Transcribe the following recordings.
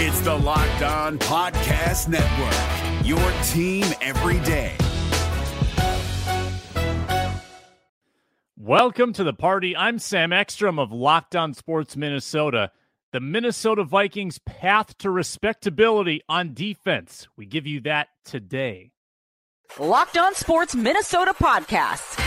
It's the Locked On Podcast Network, your team every day. Welcome to the party. I'm Sam Ekstrom of Locked On Sports Minnesota. The Minnesota Vikings' path to respectability on defense. We give you that today. Locked On Sports Minnesota podcast.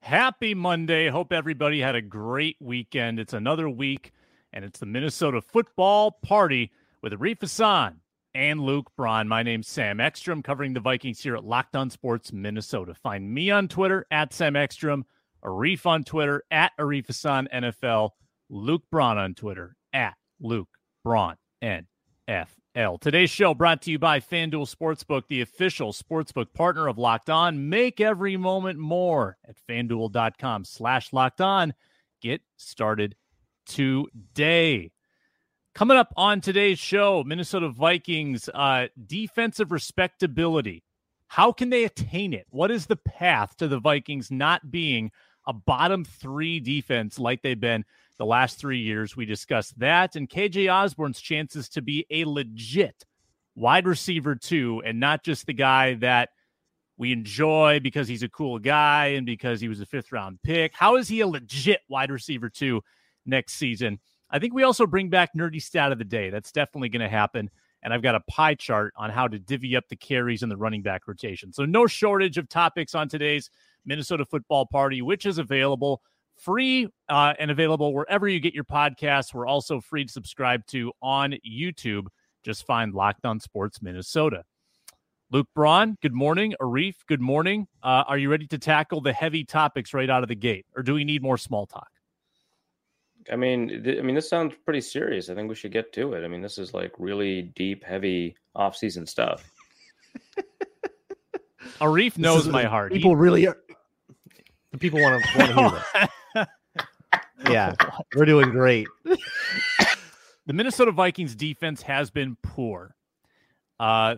Happy Monday. Hope everybody had a great weekend. It's another week, and it's the Minnesota Football Party with Arif Hassan and Luke Braun. My name's Sam Ekstrom, covering the Vikings here at Locked On Sports Minnesota. Find me on Twitter, at Sam Ekstrom, Arif on Twitter, at Arif Hassan NFL, Luke Braun on Twitter, at Luke Braun NFL. Today's show brought to you by FanDuel Sportsbook, the official sportsbook partner of Locked On. Make every moment more at FanDuel.com/LockedOn. Get started today. Coming up on today's show, Minnesota Vikings defensive respectability. How can they attain it? What is the path to the Vikings not being a bottom three defense like they've been the last 3 years? We discussed that, and KJ Osborne's chances to be a legit wide receiver too, and not just the guy that we enjoy because he's a cool guy and because he was a fifth-round pick. How is he a legit wide receiver too next season? I think we also bring back Nerdy Stat of the Day. That's definitely going to happen, and I've got a pie chart on how to divvy up the carries in the running back rotation. So no shortage of topics on today's Minnesota Football Party, which is available free and available wherever you get your podcasts. We're also free to subscribe to on YouTube. Just find Locked On Sports Minnesota. Luke Braun, good morning. Arif, good morning. Are you ready to tackle the heavy topics right out of the gate, or do we need more small talk? I mean, this sounds pretty serious. I think we should get to it. I mean, this is like really deep, heavy off-season stuff. Arif knows my heart. People want to hear this. Yeah, we're doing great. The Minnesota Vikings defense has been poor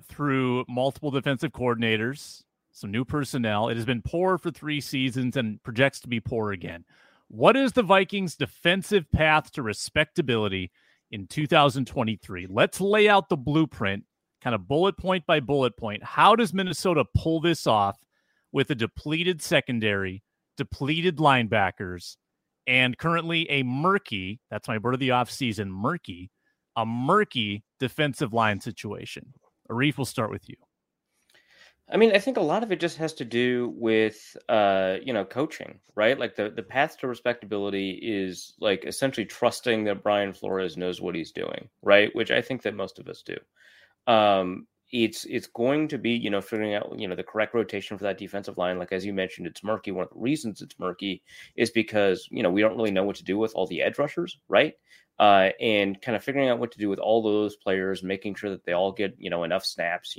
through multiple defensive coordinators, some new personnel. It has been poor for 3 seasons and projects to be poor again. What is the Vikings' defensive path to respectability in 2023? Let's lay out the blueprint, kind of bullet point by bullet point. How does Minnesota pull this off with a depleted secondary, depleted linebackers, and currently a murky, that's my word of the offseason, murky, a murky defensive line situation? Arif, we'll start with you. I mean, I think a lot of it just has to do with, coaching, right? Like the path to respectability is like essentially trusting that Brian Flores knows what he's doing, right? Which I think that most of us do. It's going to be, figuring out, the correct rotation for that defensive line. Like, as you mentioned, it's murky. One of the reasons it's murky is because, we don't really know what to do with all the edge rushers, right? And kind of figuring out what to do with all those players, making sure that they all get, enough snaps,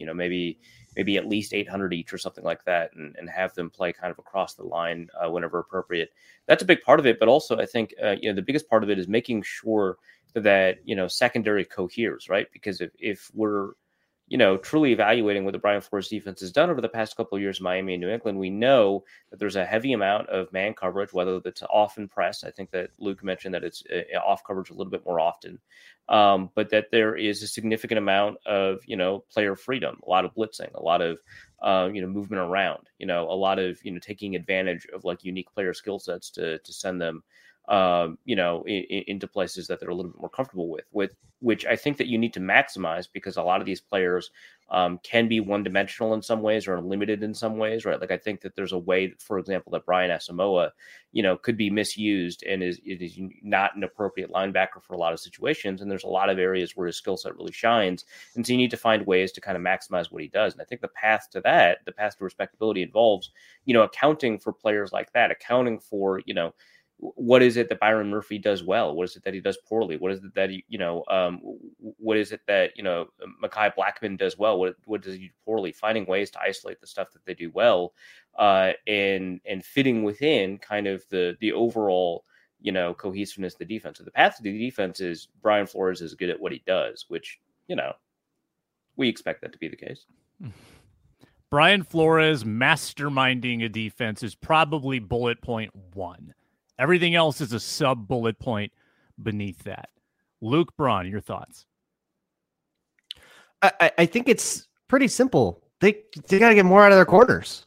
maybe at least 800 each or something like that, and have them play kind of across the line whenever appropriate. That's a big part of it. But also, I think, the biggest part of it is making sure that, secondary coheres, right? Because if we're, truly evaluating what the Brian Flores defense has done over the past couple of years in Miami and New England, we know that there's a heavy amount of man coverage, whether that's off and press. I think that Luke mentioned that it's off coverage a little bit more often, but that there is a significant amount of, player freedom, a lot of blitzing, a lot of, movement around, a lot of, taking advantage of like unique player skill sets to send them into places that they're a little bit more comfortable with, which I think that you need to maximize, because a lot of these players can be one-dimensional in some ways or limited in some ways, right? Like, I think that there's a way, for example, that Brian Asamoah, could be misused and is not an appropriate linebacker for a lot of situations. And there's a lot of areas where his skill set really shines. And so you need to find ways to kind of maximize what he does. And I think the path to that, the path to respectability involves, accounting for players like that, accounting for, what is it that Byron Murphy does well? What is it that he does poorly? What is it that, what is it that, Mekhi Blackmon does well? What does he do poorly? Finding ways to isolate the stuff that they do well, and fitting within kind of the overall, cohesiveness of the defense. So the path to the defense is Brian Flores is good at what he does, which, we expect that to be the case. Brian Flores masterminding a defense is probably bullet point one. Everything else is a sub-bullet point beneath that. Luke Braun, your thoughts? I think it's pretty simple. They got to get more out of their corners.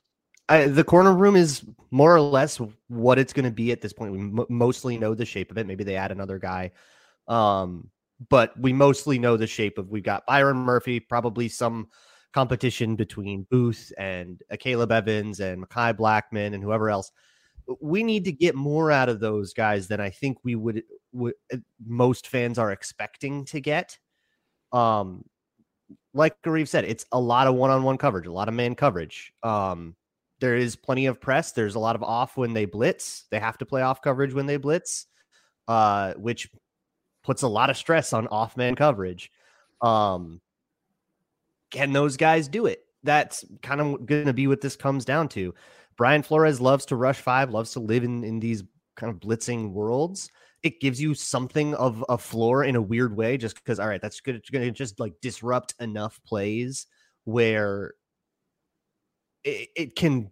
The corner room is more or less what it's going to be at this point. We mostly know the shape of it. Maybe they add another guy. But we mostly know the shape of, we've got Byron Murphy, probably some competition between Booth and Caleb Evans and Mekhi Blackmon and whoever else. We need to get more out of those guys than I think we would most fans are expecting to get. Like Gareev said, it's a lot of one-on-one coverage, a lot of man coverage. There is plenty of press. There's a lot of off when they blitz. They have to play off coverage when they blitz, which puts a lot of stress on off man coverage. Can those guys do it? That's kind of going to be what this comes down to. Brian Flores loves to rush five, loves to live in these kind of blitzing worlds. It gives you something of a floor in a weird way, just because, all right, that's good. It's going to just like disrupt enough plays where it can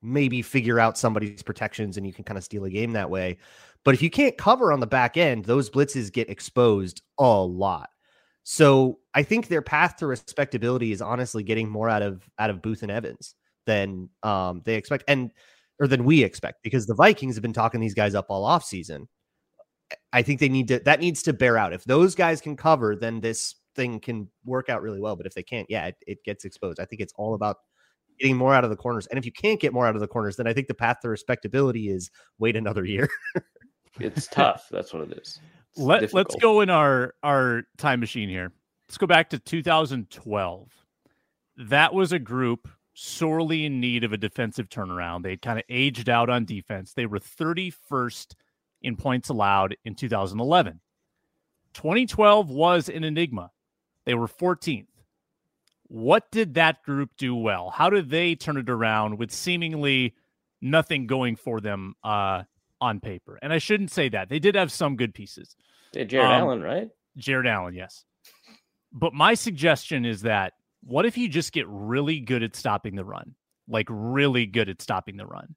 maybe figure out somebody's protections and you can kind of steal a game that way. But if you can't cover on the back end, those blitzes get exposed a lot. So I think their path to respectability is honestly getting more out of Booth and Evans than they expect, or than we expect, because the Vikings have been talking these guys up all offseason. I think that needs to bear out. If those guys can cover, then this thing can work out really well. But if they can't, it gets exposed. I think it's all about getting more out of the corners. And if you can't get more out of the corners, then I think the path to respectability is wait another year. It's tough. That's what it is. Let's go in our time machine here. Let's go back to 2012. That was a group sorely in need of a defensive turnaround. They kind of aged out on defense. They were 31st in points allowed in 2011. 2012 was an enigma. They were 14th. What did that group do well? How did they turn it around with seemingly nothing going for them on paper? And I shouldn't say that. They did have some good pieces. Yeah, Jared Allen, right? Jared Allen, yes. But my suggestion is that, what if you just get really good at stopping the run? Like, really good at stopping the run.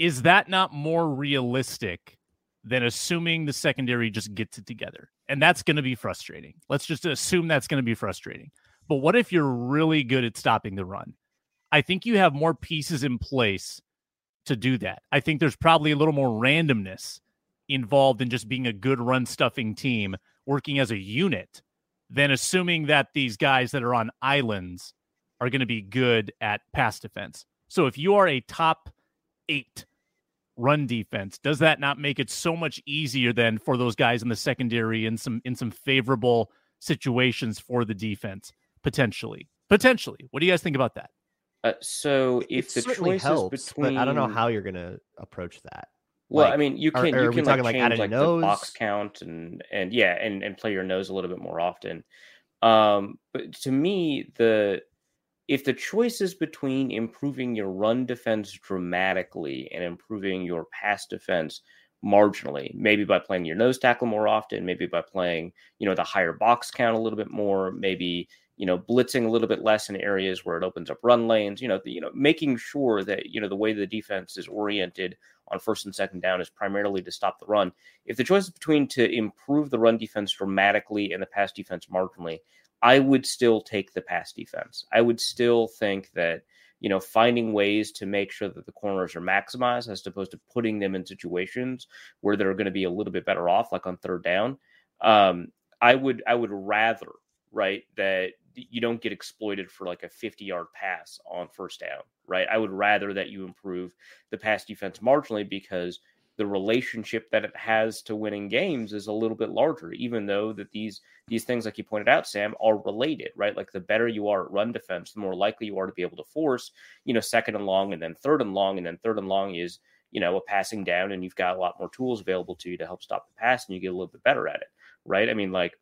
Is that not more realistic than assuming the secondary just gets it together? And that's going to be frustrating. Let's just assume that's going to be frustrating. But what if you're really good at stopping the run? I think you have more pieces in place to do that. I think there's probably a little more randomness involved in just being a good run-stuffing team working as a unit, than assuming that these guys that are on islands are going to be good at pass defense. So if you are a top 8 run defense, does that not make it so much easier then for those guys in the secondary in some favorable situations for the defense, potentially? What do you guys think about that? So if the choice helps, between... but I don't know how you're going to approach that. Well, like, I mean, you can change like the box count and play your nose a little bit more often. But to me, if the choice is between improving your run defense dramatically and improving your pass defense marginally, maybe by playing your nose tackle more often, maybe by playing, the higher box count a little bit more, maybe, blitzing a little bit less in areas where it opens up run lanes, making sure that, the way the defense is oriented on first and second down is primarily to stop the run. If the choice is between to improve the run defense dramatically and the pass defense marginally, I would still take the pass defense. I would still think that, you know, finding ways to make sure that the corners are maximized as opposed to putting them in situations where they're going to be a little bit better off, like on third down. I would rather, right, that you don't get exploited for like a 50-yard pass on first down, right? I would rather that you improve the pass defense marginally because the relationship that it has to winning games is a little bit larger, even though that these things, like you pointed out, Sam, are related, right? Like the better you are at run defense, the more likely you are to be able to force, you know, second and long, and then third and long, and then third and long is, you know, a passing down, and you've got a lot more tools available to you to help stop the pass, and you get a little bit better at it, right? I mean, like,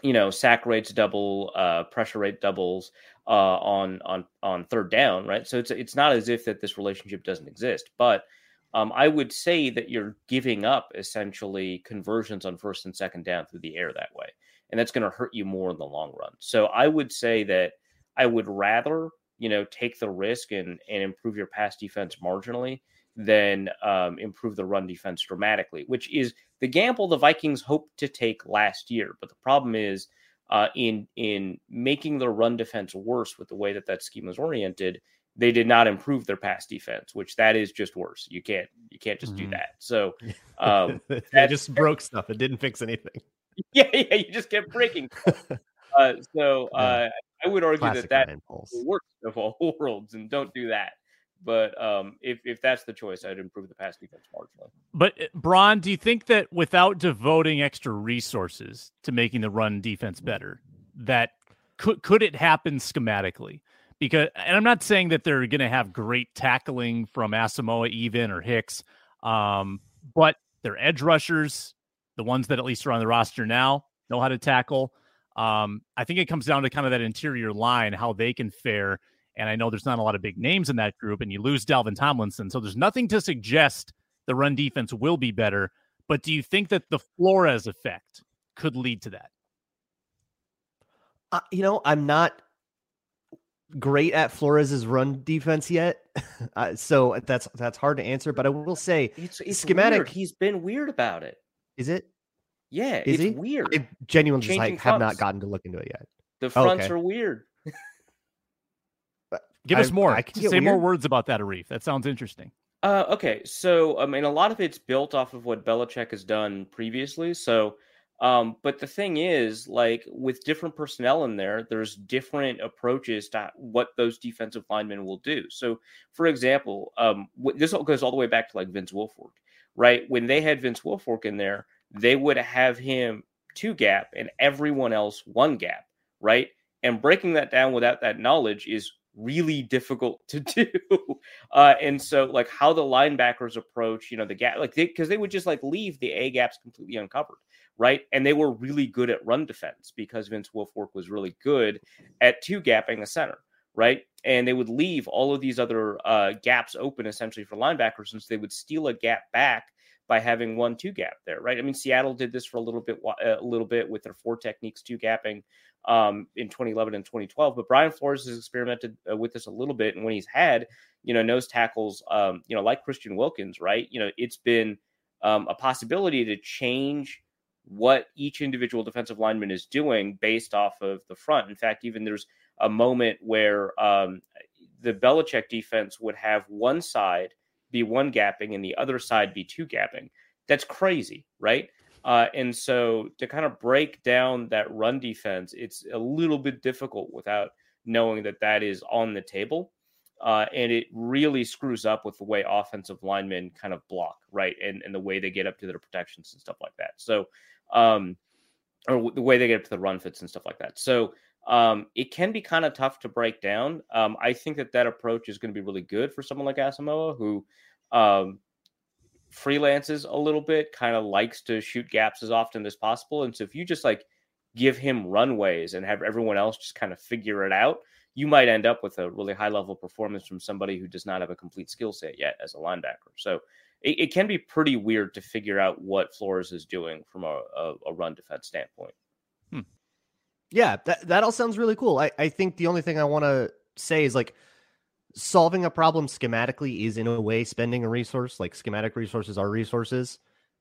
you know, sack rates double, pressure rate doubles on third down, right? So it's not as if that this relationship doesn't exist, but I would say that you're giving up essentially conversions on first and second down through the air that way, and that's going to hurt you more in the long run. So I would say that I would rather, you know, take the risk and improve your pass defense marginally than improve the run defense dramatically, which is the gamble the Vikings hoped to take last year. But the problem is in making the run defense worse with the way that that scheme was oriented, they did not improve their pass defense, which that is just worse. You can't just do that. So they just broke stuff. It didn't fix anything. Yeah. You just kept breaking. I would argue that works of all worlds, and don't do that. But if that's the choice, I'd improve the pass defense marginally. But Bron, do you think that without devoting extra resources to making the run defense better, that could it happen schematically? Because, and I'm not saying that they're going to have great tackling from Asamoah even or Hicks, but their edge rushers, the ones that at least are on the roster now, know how to tackle. I think it comes down to kind of that interior line, how they can fare. And I know there's not a lot of big names in that group, and you lose Dalvin Tomlinson. So there's nothing to suggest the run defense will be better. But do you think that the Flores effect could lead to that? I'm not great at Flores's run defense yet. So that's hard to answer. But I will say it's schematic. Weird. He's been weird about it. Is it? Yeah, it's weird. I genuinely just have not gotten to look into it yet. The fronts are weird. Give us more. Say more words about that, Arif. That sounds interesting. Okay. So, I mean, a lot of it's built off of what Belichick has done previously. So, but the thing is, like, with different personnel in there, there's different approaches to what those defensive linemen will do. So, for example, this all goes all the way back to, like, Vince Wilfork, right? When they had Vince Wilfork in there, they would have him 2-gap and everyone else 1-gap, right? And breaking that down without that knowledge is really difficult to do. And so, like, how the linebackers approach, you know, the gap, like, because they would just, like, leave the A gaps completely uncovered, right? And they were really good at run defense because Vince Wilfork was really good at 2-gapping a center, right? And they would leave all of these other gaps open essentially for linebackers, since they would steal a gap back by having 1-2-gap there, right? I mean, Seattle did this for a little bit with their 4 techniques 2-gapping in 2011 and 2012. But Brian Flores has experimented with this a little bit, and when he's had, you know, nose tackles, you know, like Christian Wilkins, right? You know, it's been a possibility to change what each individual defensive lineman is doing based off of the front. In fact, even there's a moment where the Belichick defense would have one side be 1-gapping and the other side be 2-gapping. That's crazy, right? And so to kind of break down that run defense, it's a little bit difficult without knowing that that is on the table. And it really screws up with the way offensive linemen kind of block, right? And the way they get up to their protections and stuff like that. So, or the way they get up to the run fits and stuff like that. So, it can be kind of tough to break down. I think that approach is going to be really good for someone like Asamoah, who freelances a little bit, kind of likes to shoot gaps as often as possible. And so if you just, like, give him runways and have everyone else just kind of figure it out, you might end up with a really high level performance from somebody who does not have a complete skill set yet as a linebacker. So it can be pretty weird to figure out what Flores is doing from a run defense standpoint. Yeah, that all sounds really cool. I think the only thing I want to say is, like, solving a problem schematically is in a way spending a resource. Like, schematic resources are resources.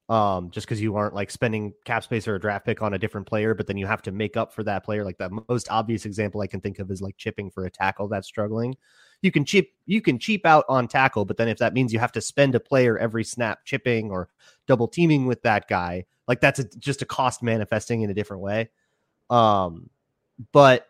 just because you aren't like spending cap space or a draft pick on a different player, but then you have to make up for that player. Like the most obvious example I can think of is like chipping for a tackle that's struggling. You can cheap out on tackle, but then if that means you have to spend a player every snap chipping or double teaming with that guy, like that's just a cost manifesting in a different way. But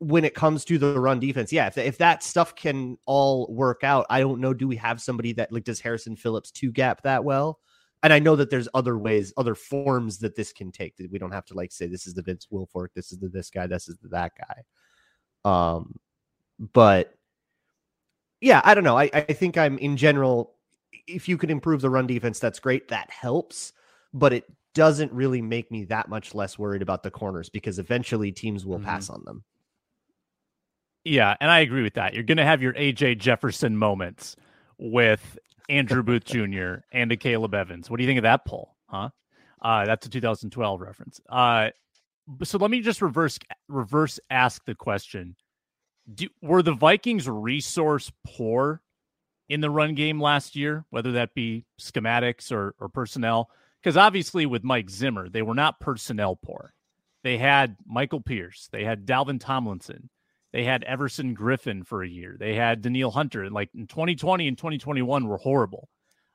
when it comes to the run defense, yeah, if that stuff can all work out, I don't know. Do we have somebody that like, does Harrison Phillips two gap that well? And I know that there's other ways, other forms that this can take, that we don't have to like say, this is the Vince Wilfork, this is the, this guy, this is the, that guy. But yeah, I don't know. I think I'm in general, if you could improve the run defense, that's great. That helps, but it doesn't really make me that much less worried about the corners because eventually teams will pass on them. Yeah, and I agree with that. You're going to have your AJ Jefferson moments with Andrew Booth Jr. and a Caleb Evans. What do you think of that poll? Huh? That's a 2012 reference. So let me just reverse ask the question. Were the Vikings resource poor in the run game last year, whether that be schematics or personnel? Because obviously with Mike Zimmer, they were not personnel poor. They had Michael Pierce. They had Dalvin Tomlinson. They had Everson Griffin for a year. They had Daniil Hunter. And like in 2020 and 2021 were horrible.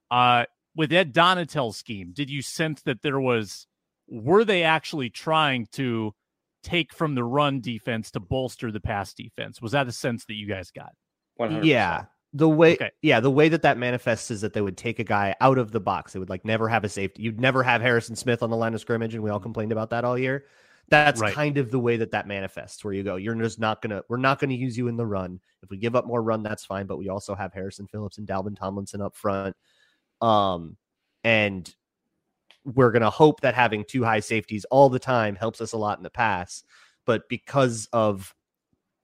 With Ed Donatell's scheme, did you sense that were they actually trying to take from the run defense to bolster the pass defense? Was that a sense that you guys got? 100%. Yeah. The way that manifests is that they would take a guy out of the box. They would like never have a safety. You'd never have Harrison Smith on the line of scrimmage. And we all complained about that all year. That's right. Kind of the way that manifests where you go. You're just we're not going to use you in the run. If we give up more run, that's fine. But we also have Harrison Phillips and Dalvin Tomlinson up front. And we're going to hope that having two high safeties all the time helps us a lot in the pass. But because of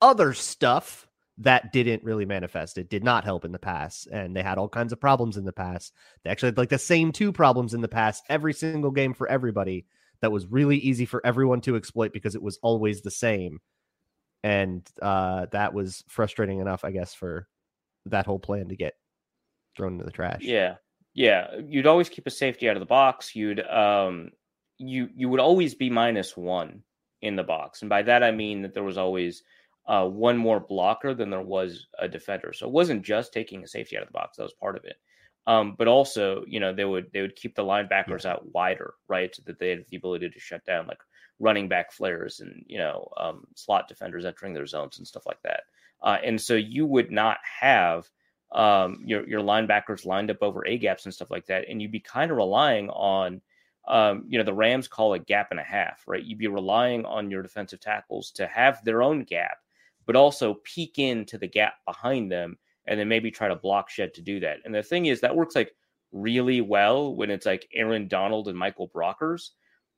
other stuff that didn't really manifest, it did not help in the pass. And they had all kinds of problems in the pass. They actually had like the same two problems in the pass every single game for everybody. That was really easy for everyone to exploit because it was always the same. And that was frustrating enough, I guess, for that whole plan to get thrown into the trash. Yeah. Yeah. You'd always keep a safety out of the box. You would always be -1 in the box. And by that, I mean that there was always one more blocker than there was a defender. So it wasn't just taking a safety out of the box. That was part of it. But also, you know, they would keep the linebackers out wider, right, so that they had the ability to shut down like running back flares and, you know, slot defenders entering their zones and stuff like that. And so you would not have your linebackers lined up over A gaps and stuff like that. And you'd be kind of relying on, you know, the Rams call a 1.5 gaps, right? You'd be relying on your defensive tackles to have their own gap, but also peek into the gap behind them. And then maybe try to block shed to do that. And the thing is that works like really well when it's like Aaron Donald and Michael Brockers.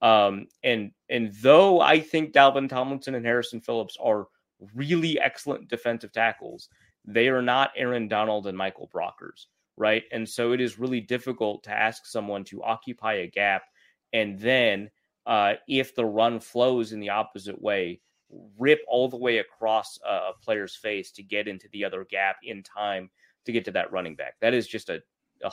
And though I think Dalvin Tomlinson and Harrison Phillips are really excellent defensive tackles, they are not Aaron Donald and Michael Brockers, right? And so it is really difficult to ask someone to occupy a gap. And then if the run flows in the opposite way, rip all the way across a player's face to get into the other gap in time to get to that running back. That is just a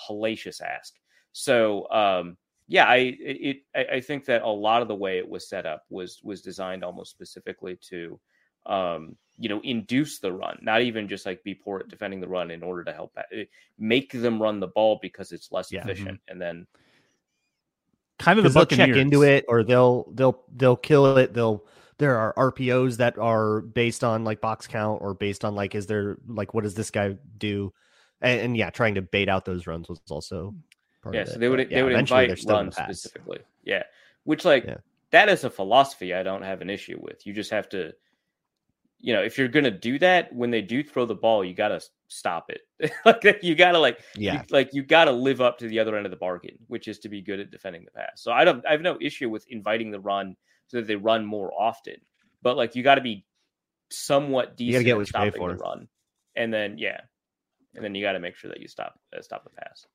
hellacious ask. So I think that a lot of the way it was set up was designed almost specifically to, you know, induce the run, not even just like be poor at defending the run in order to help make them run the ball because it's less efficient. Mm-hmm. And then kind of they'll check into it or they'll kill it. There are RPOs that are based on like box count or based on like, is there like, what does this guy do? And yeah, trying to bait out those runs was also part of it. So they would invite runs specifically. Yeah. Which that is a philosophy I don't have an issue with. You just have to, you know, if you're going to do that, when they do throw the ball, you got to stop it. You got to live up to the other end of the bargain, which is to be good at defending the pass. So I have no issue with inviting the run so that they run more often, but like you got to be somewhat decent at stopping the run, and then you got to make sure that you stop the pass.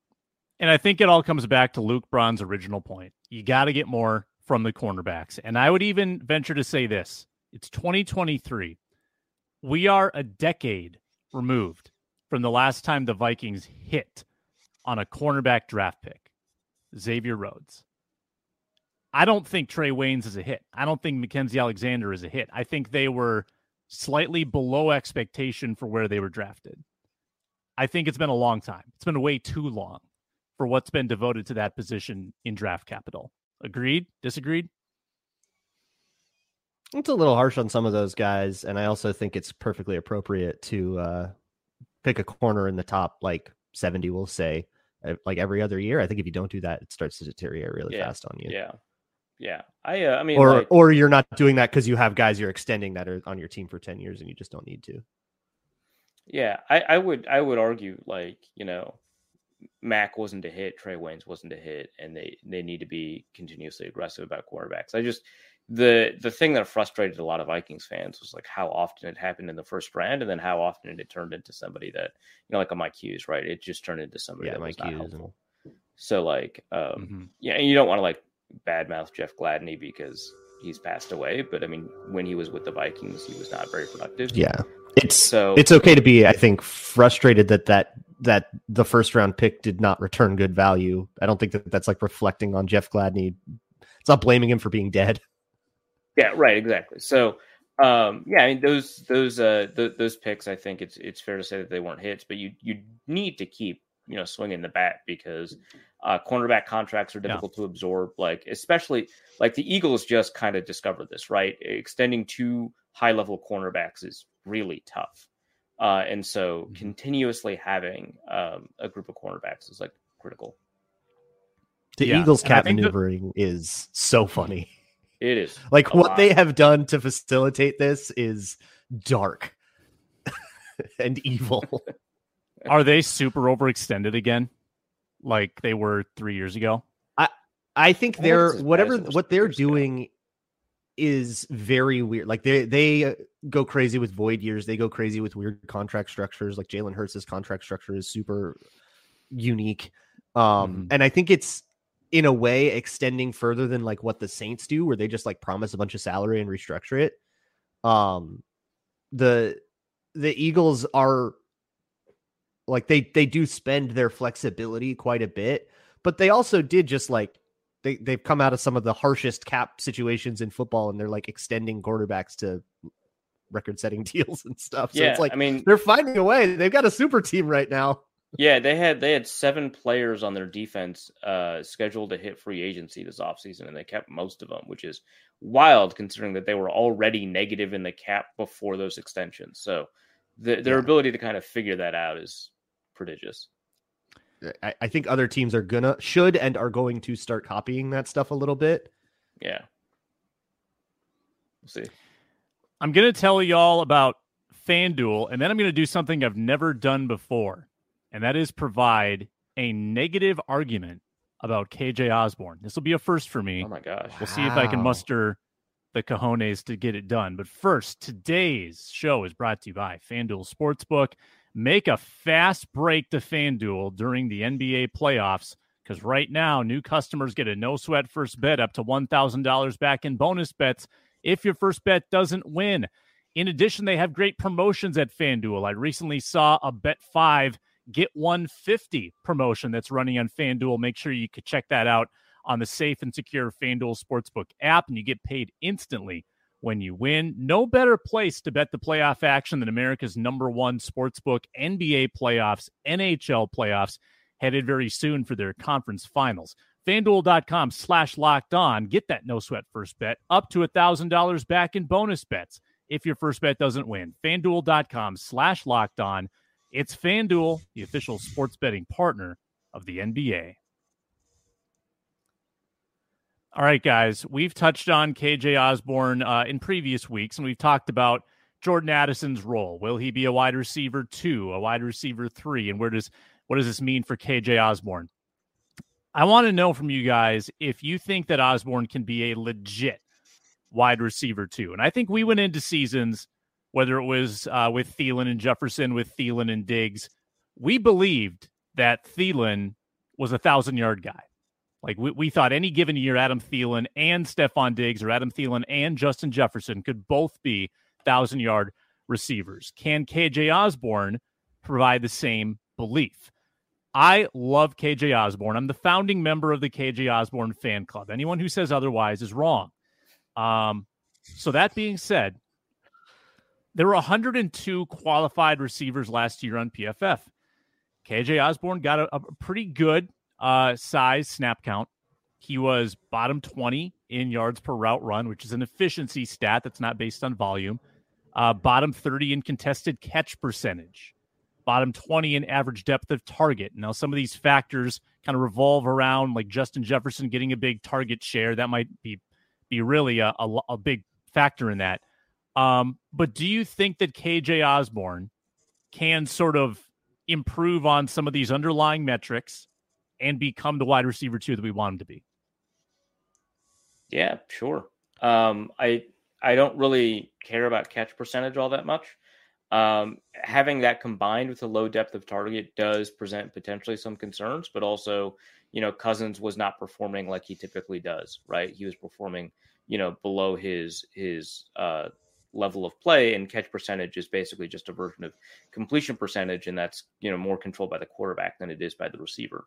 And I think it all comes back to Luke Braun's original point: you got to get more from the cornerbacks. And I would even venture to say this: it's 2023. We are a decade removed from the last time the Vikings hit on a cornerback draft pick. Xavier Rhodes. I don't think Trey Waynes is a hit. I don't think Mackenzie Alexander is a hit. I think they were slightly below expectation for where they were drafted. I think it's been a long time. It's been way too long for what's been devoted to that position in draft capital. Agreed? Disagreed? It's a little harsh on some of those guys, and I also think it's perfectly appropriate to pick a corner in the top, like 70, we'll say, like every other year. I think if you don't do that, it starts to deteriorate really fast on you. Yeah. Yeah. I mean, or you're not doing that because you have guys you're extending that are on your team for 10 years and you just don't need to. Yeah. I would argue, like, you know, Mac wasn't a hit, Trey Waynes wasn't a hit, and they need to be continuously aggressive about quarterbacks. I just, the thing that frustrated a lot of Vikings fans was, like, how often it happened in the first round and then how often it turned into somebody that, you know, like a Mike Hughes, right? It just turned into somebody that was not helpful. So, like, yeah, and you don't want to, like, badmouth Jeff Gladney because he's passed away, but I mean, when he was with the Vikings, he was not very productive. Yeah, it's okay to be, I think, frustrated that the first round pick did not return good value. I don't think that's like reflecting on Jeff Gladney. It's not blaming him for being dead. Yeah, right, exactly. So, yeah, I mean, those picks, I think it's fair to say that they weren't hits, but you need to keep, you know, swinging the bat because cornerback contracts are difficult to absorb. Like, especially like the Eagles just kind of discovered this, right? Extending two high level cornerbacks is really tough. And so continuously having a group of cornerbacks is, like, critical. The Eagles cap maneuvering is so funny. It is. Like, what they have done to facilitate this is dark and evil. Are they super overextended again, like they were 3 years ago? I think they're what they're doing is very weird. Like they go crazy with void years. They go crazy with weird contract structures. Like Jalen Hurts' contract structure is super unique, and I think it's in a way extending further than like what the Saints do, where they just like promise a bunch of salary and restructure it. The Eagles are. Like they do spend their flexibility quite a bit, but they also did just like they've come out of some of the harshest cap situations in football, and they're like extending quarterbacks to record-setting deals and stuff. So it's like, I mean, they're finding a way. They've got a super team right now. Yeah, they had seven players on their defense scheduled to hit free agency this offseason, and they kept most of them, which is wild considering that they were already negative in the cap before those extensions. So their ability to kind of figure that out is prodigious. I think other teams are going to start copying that stuff a little bit. Yeah. We'll see. I'm going to tell y'all about FanDuel, and then I'm going to do something I've never done before, and that is provide a negative argument about KJ Osborn. This will be a first for me. Oh my gosh. We'll see if I can muster the cojones to get it done. But first, today's show is brought to you by FanDuel Sportsbook. Make a fast break to FanDuel during the NBA playoffs, because right now, new customers get a no-sweat first bet up to $1,000 back in bonus bets if your first bet doesn't win. In addition, they have great promotions at FanDuel. I recently saw a bet $5, get $150 promotion that's running on FanDuel. Make sure you could check that out on the safe and secure FanDuel Sportsbook app, and you get paid instantly when you win. No better place to bet the playoff action than America's #1 sportsbook. NBA playoffs, NHL playoffs, headed very soon for their conference finals. FanDuel.com/LockedOn. Get that no sweat first bet up to $1,000 back in bonus bets if your first bet doesn't win. FanDuel.com/LockedOn. It's FanDuel, the official sports betting partner of the NBA. All right, guys, we've touched on KJ Osborn in previous weeks, and we've talked about Jordan Addison's role. Will he be a wide receiver 2, a wide receiver 3? And what does this mean for KJ Osborn? I want to know from you guys if you think that Osborn can be a legit wide receiver 2. And I think we went into seasons, whether it was with Thielen and Jefferson, with Thielen and Diggs, we believed that Thielen was a 1,000-yard guy. Like we thought any given year, Adam Thielen and Stefon Diggs or Adam Thielen and Justin Jefferson could both be 1,000-yard receivers. Can KJ Osborn provide the same belief? I love KJ Osborn. I'm the founding member of the KJ Osborn fan club. Anyone who says otherwise is wrong. So that being said, there were 102 qualified receivers last year on PFF. KJ Osborn got a pretty good size snap count. He was bottom 20 in yards per route run, which is an efficiency stat that's not based on volume. Bottom 30 in contested catch percentage. Bottom 20 in average depth of target. Now, some of these factors kind of revolve around like Justin Jefferson getting a big target share. That might be really a big factor in that. But do you think that KJ Osborn can sort of improve on some of these underlying metrics and become the wide receiver too that we want him to be? Yeah, sure. I don't really care about catch percentage all that much. Having that combined with a low depth of target does present potentially some concerns, but also, you know, Cousins was not performing like he typically does, right? He was performing, you know, below his level of play, and catch percentage is basically just a version of completion percentage. And that's, you know, more controlled by the quarterback than it is by the receiver.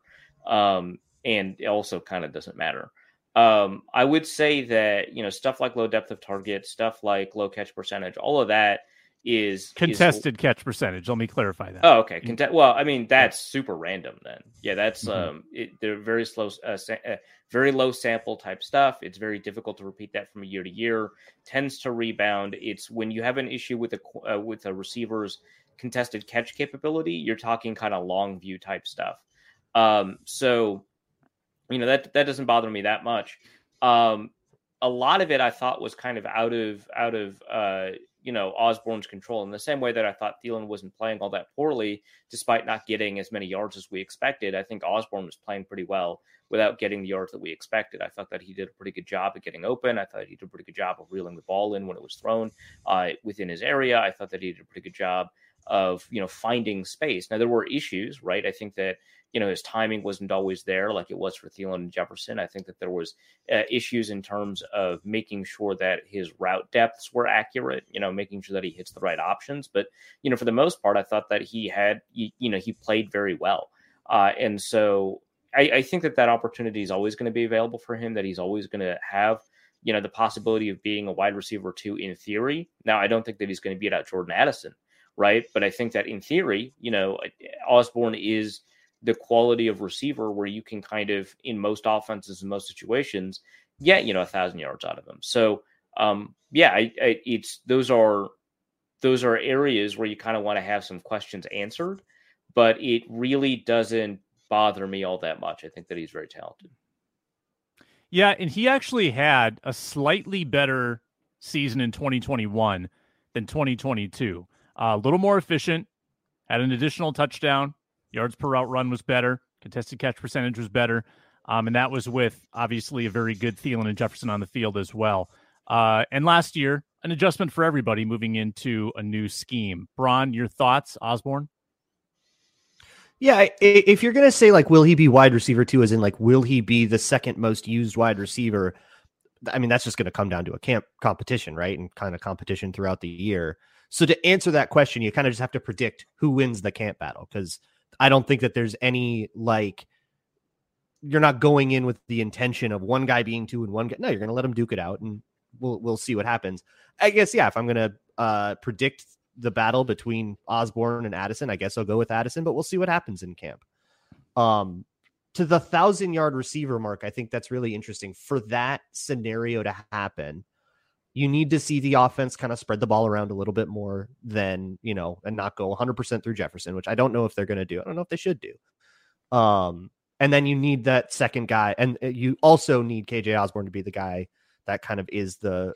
And it also kind of doesn't matter. I would say that, you know, stuff like low depth of target, stuff like low catch percentage, all of that is contested catch percentage. Let me clarify that. Oh, okay. Well, I mean, that's super random then. Yeah, that's they're very slow, very low sample type stuff. It's very difficult to repeat that from year to year. Tends to rebound. It's when you have an issue with a receiver's contested catch capability, you're talking kind of long view type stuff. So, you know, that doesn't bother me that much. A lot of it I thought was kind of out of you know, Osborne's control, in the same way that I thought Thielen wasn't playing all that poorly, despite not getting as many yards as we expected. I think Osborn was playing pretty well without getting the yards that we expected. I thought that he did a pretty good job of getting open. I thought he did a pretty good job of reeling the ball in when it was thrown within his area. I thought that he did a pretty good job of, you know, finding space. Now, there were issues, right? I think that, you know, his timing wasn't always there like it was for Thielen and Jefferson. I think that there was issues in terms of making sure that his route depths were accurate, you know, making sure that he hits the right options. But, you know, for the most part, I thought that he played very well. And so I think that opportunity is always going to be available for him, that he's always going to have, you know, the possibility of being a wide receiver too, in theory. Now, I don't think that he's going to beat out Jordan Addison, right? But I think that in theory, you know, Osborn is the quality of receiver where you can kind of, in most offenses, in most situations, get, you know, 1,000 yards out of them. So, yeah, those are areas where you kind of want to have some questions answered, but it really doesn't bother me all that much. I think that he's very talented. Yeah. And he actually had a slightly better season in 2021 than 2022, a little more efficient, had an additional touchdown. Yards per route run was better. Contested catch percentage was better. And that was with, obviously, a very good Thielen and Jefferson on the field as well. And last year, an adjustment for everybody moving into a new scheme. Bron, your thoughts, Osborn? Yeah, if you're going to say, like, will he be wide receiver too, as in, like, will he be the second most used wide receiver? I mean, that's just going to come down to a camp competition, right? And kind of competition throughout the year. So to answer that question, you kind of just have to predict who wins the camp battle, because I don't think that there's any, like, you're not going in with the intention of one guy being two and one guy. No, you're going to let them duke it out, and we'll see what happens. I guess, yeah, if I'm going to predict the battle between Osborn and Addison, I guess I'll go with Addison, but we'll see what happens in camp. To the 1,000-yard receiver mark, I think that's really interesting. For that scenario to happen, you need to see the offense kind of spread the ball around a little bit more than, you know, and not go 100% through Jefferson, which I don't know if they're going to do. I don't know if they should do. And then you need that second guy. And you also need KJ Osborn to be the guy that kind of is the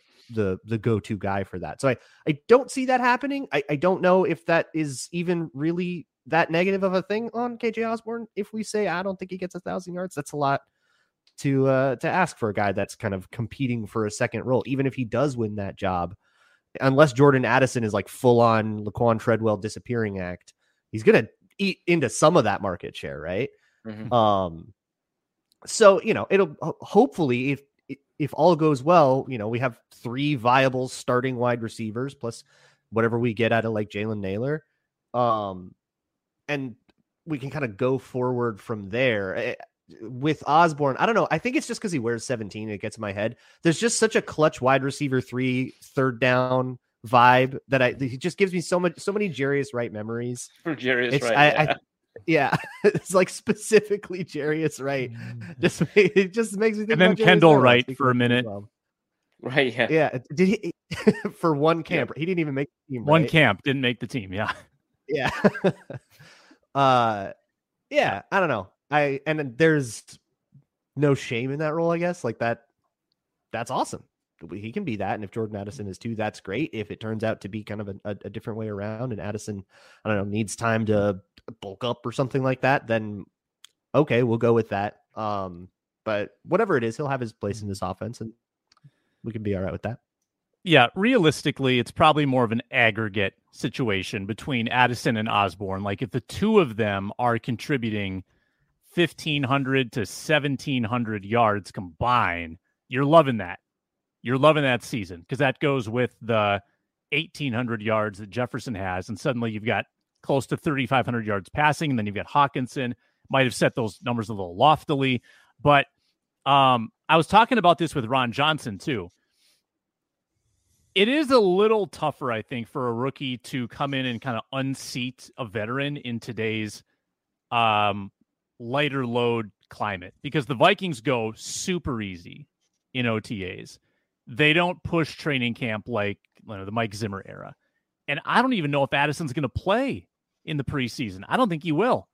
go-to guy for that. So I don't see that happening. I don't know if that is even really that negative of a thing on KJ Osborn. If we say, I don't think he gets 1,000 yards, that's a lot to ask for a guy that's kind of competing for a second role, even if he does win that job. Unless Jordan Addison is like full on Laquan Treadwell disappearing act, he's going to eat into some of that market share. Right. Mm-hmm. So, you know, it'll hopefully, if all goes well, you know, we have three viable starting wide receivers plus whatever we get out of like Jalen Naylor. And we can kind of go forward from there. With Osborn, I don't know. I think it's just because he wears 17. It gets in my head. There's just such a clutch wide receiver 3, third down vibe that he just gives me so many Jarius Wright memories. Jarius Wright. Yeah, it's like specifically Jarius Wright. It just makes me think. And then about Kendall Wright for a minute. Right. Yeah. Yeah. Did he for one camp? Yeah. He didn't even make the team. Right? One camp didn't make the team. Yeah. Yeah. Yeah. I don't know. And there's no shame in that role, I guess. Like that's awesome. He can be that. And if Jordan Addison is too, that's great. If it turns out to be kind of a different way around and Addison, I don't know, needs time to bulk up or something like that, then okay, we'll go with that. But whatever it is, he'll have his place in this offense and we can be all right with that. Yeah, realistically, it's probably more of an aggregate situation between Addison and Osborn. Like if the two of them are contributing 1,500 to 1,700 yards combined, you're loving that. You're loving that season because that goes with the 1,800 yards that Jefferson has. And suddenly you've got close to 3,500 yards passing. And then you've got Hawkinson. Might have set those numbers a little loftily. But I was talking about this with Ron Johnson, too. It is a little tougher, I think, for a rookie to come in and kind of unseat a veteran in today's lighter load climate because the Vikings go super easy in OTAs. They don't push training camp like the Mike Zimmer era. And I don't even know if Addison's going to play in the preseason. I don't think he will.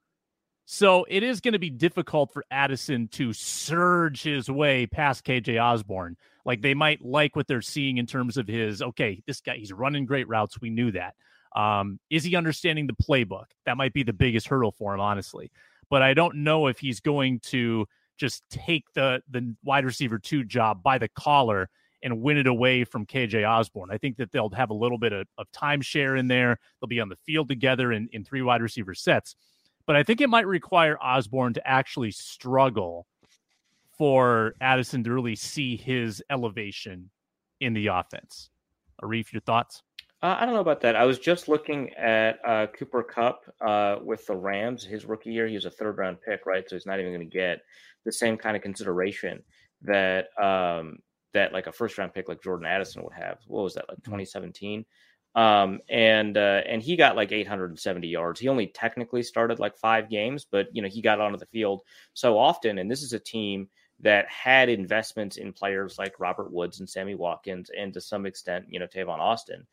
So it is going to be difficult for Addison to surge his way past KJ Osborn. Like they might like what they're seeing in terms of his, okay, this guy, he's running great routes. We knew that. Is he understanding the playbook? That might be the biggest hurdle for him, honestly. But I don't know if he's going to just take the wide receiver 2 job by the collar and win it away from KJ Osborn. I think that they'll have a little bit of timeshare in there. They'll be on the field together in 3 wide receiver sets. But I think it might require Osborn to actually struggle for Addison to really see his elevation in the offense. Arif, your thoughts? I don't know about that. I was just looking at Cooper Kupp with the Rams. His rookie year, he was a third-round pick, right? So he's not even going to get the same kind of consideration that like a first-round pick like Jordan Addison would have. What was that, like 2017? And he got like 870 yards. He only technically started like 5 games, but he got onto the field so often. And this is a team that had investments in players like Robert Woods and Sammy Watkins, and to some extent, Tavon Austin.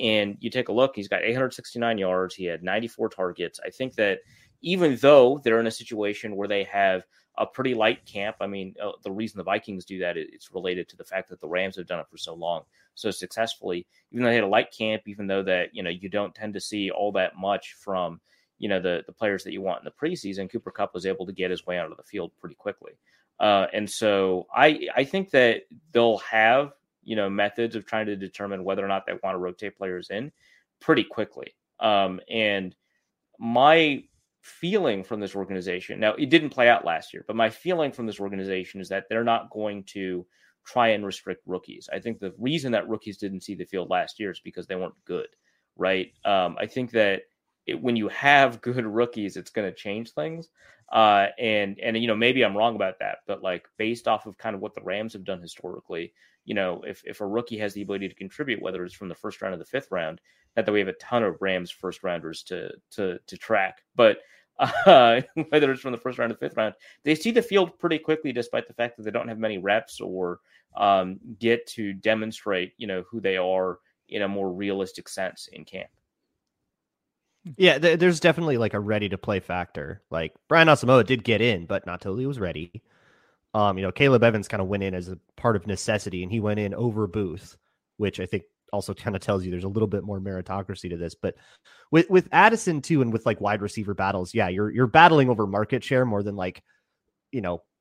And you take a look, he's got 869 yards. He had 94 targets. I think that even though they're in a situation where they have a pretty light camp, I mean, the reason the Vikings do that, it's related to the fact that the Rams have done it for so long, so successfully, even though they had a light camp, even though that, you don't tend to see all that much from, the players that you want in the preseason, Cooper Kupp was able to get his way onto the field pretty quickly. And so I think that they'll have, methods of trying to determine whether or not they want to rotate players in pretty quickly. And my feeling from this organization, now it didn't play out last year, but my feeling from this organization is that they're not going to try and restrict rookies. I think the reason that rookies didn't see the field last year is because they weren't good, right? I think that when you have good rookies, it's going to change things. And maybe I'm wrong about that, but like based off of kind of what the Rams have done historically, if a rookie has the ability to contribute, whether it's from the first round or the 5th round, not that we have a ton of Rams first rounders to track, but whether it's from the first round or the 5th round, they see the field pretty quickly, despite the fact that they don't have many reps or get to demonstrate, who they are in a more realistic sense in camp. Yeah, there's definitely like a ready to play factor. Like Brian Asamoah did get in, but not till he was ready. Caleb Evans kind of went in as a part of necessity, and he went in over Booth, which I think also kind of tells you there's a little bit more meritocracy to this. But with Addison too, and with like wide receiver battles, yeah, you're battling over market share more than like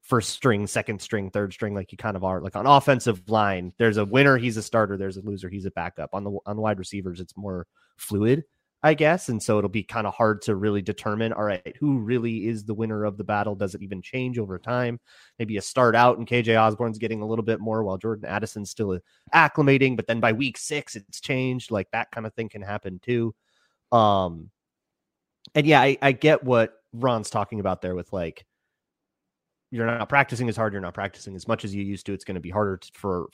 first string, second string, third string, like you kind of are. Like on offensive line, there's a winner, he's a starter. There's a loser, he's a backup. On wide receivers, it's more fluid, I guess. And so it'll be kind of hard to really determine, all right, who really is the winner of the battle? Does it even change over time? Maybe a start out and KJ Osborne's getting a little bit more while Jordan Addison's still acclimating, but then by week 6, it's changed. Like that kind of thing can happen too. And yeah, I get what Ron's talking about there with like, you're not practicing as hard. You're not practicing as much as you used to. It's going to be harder for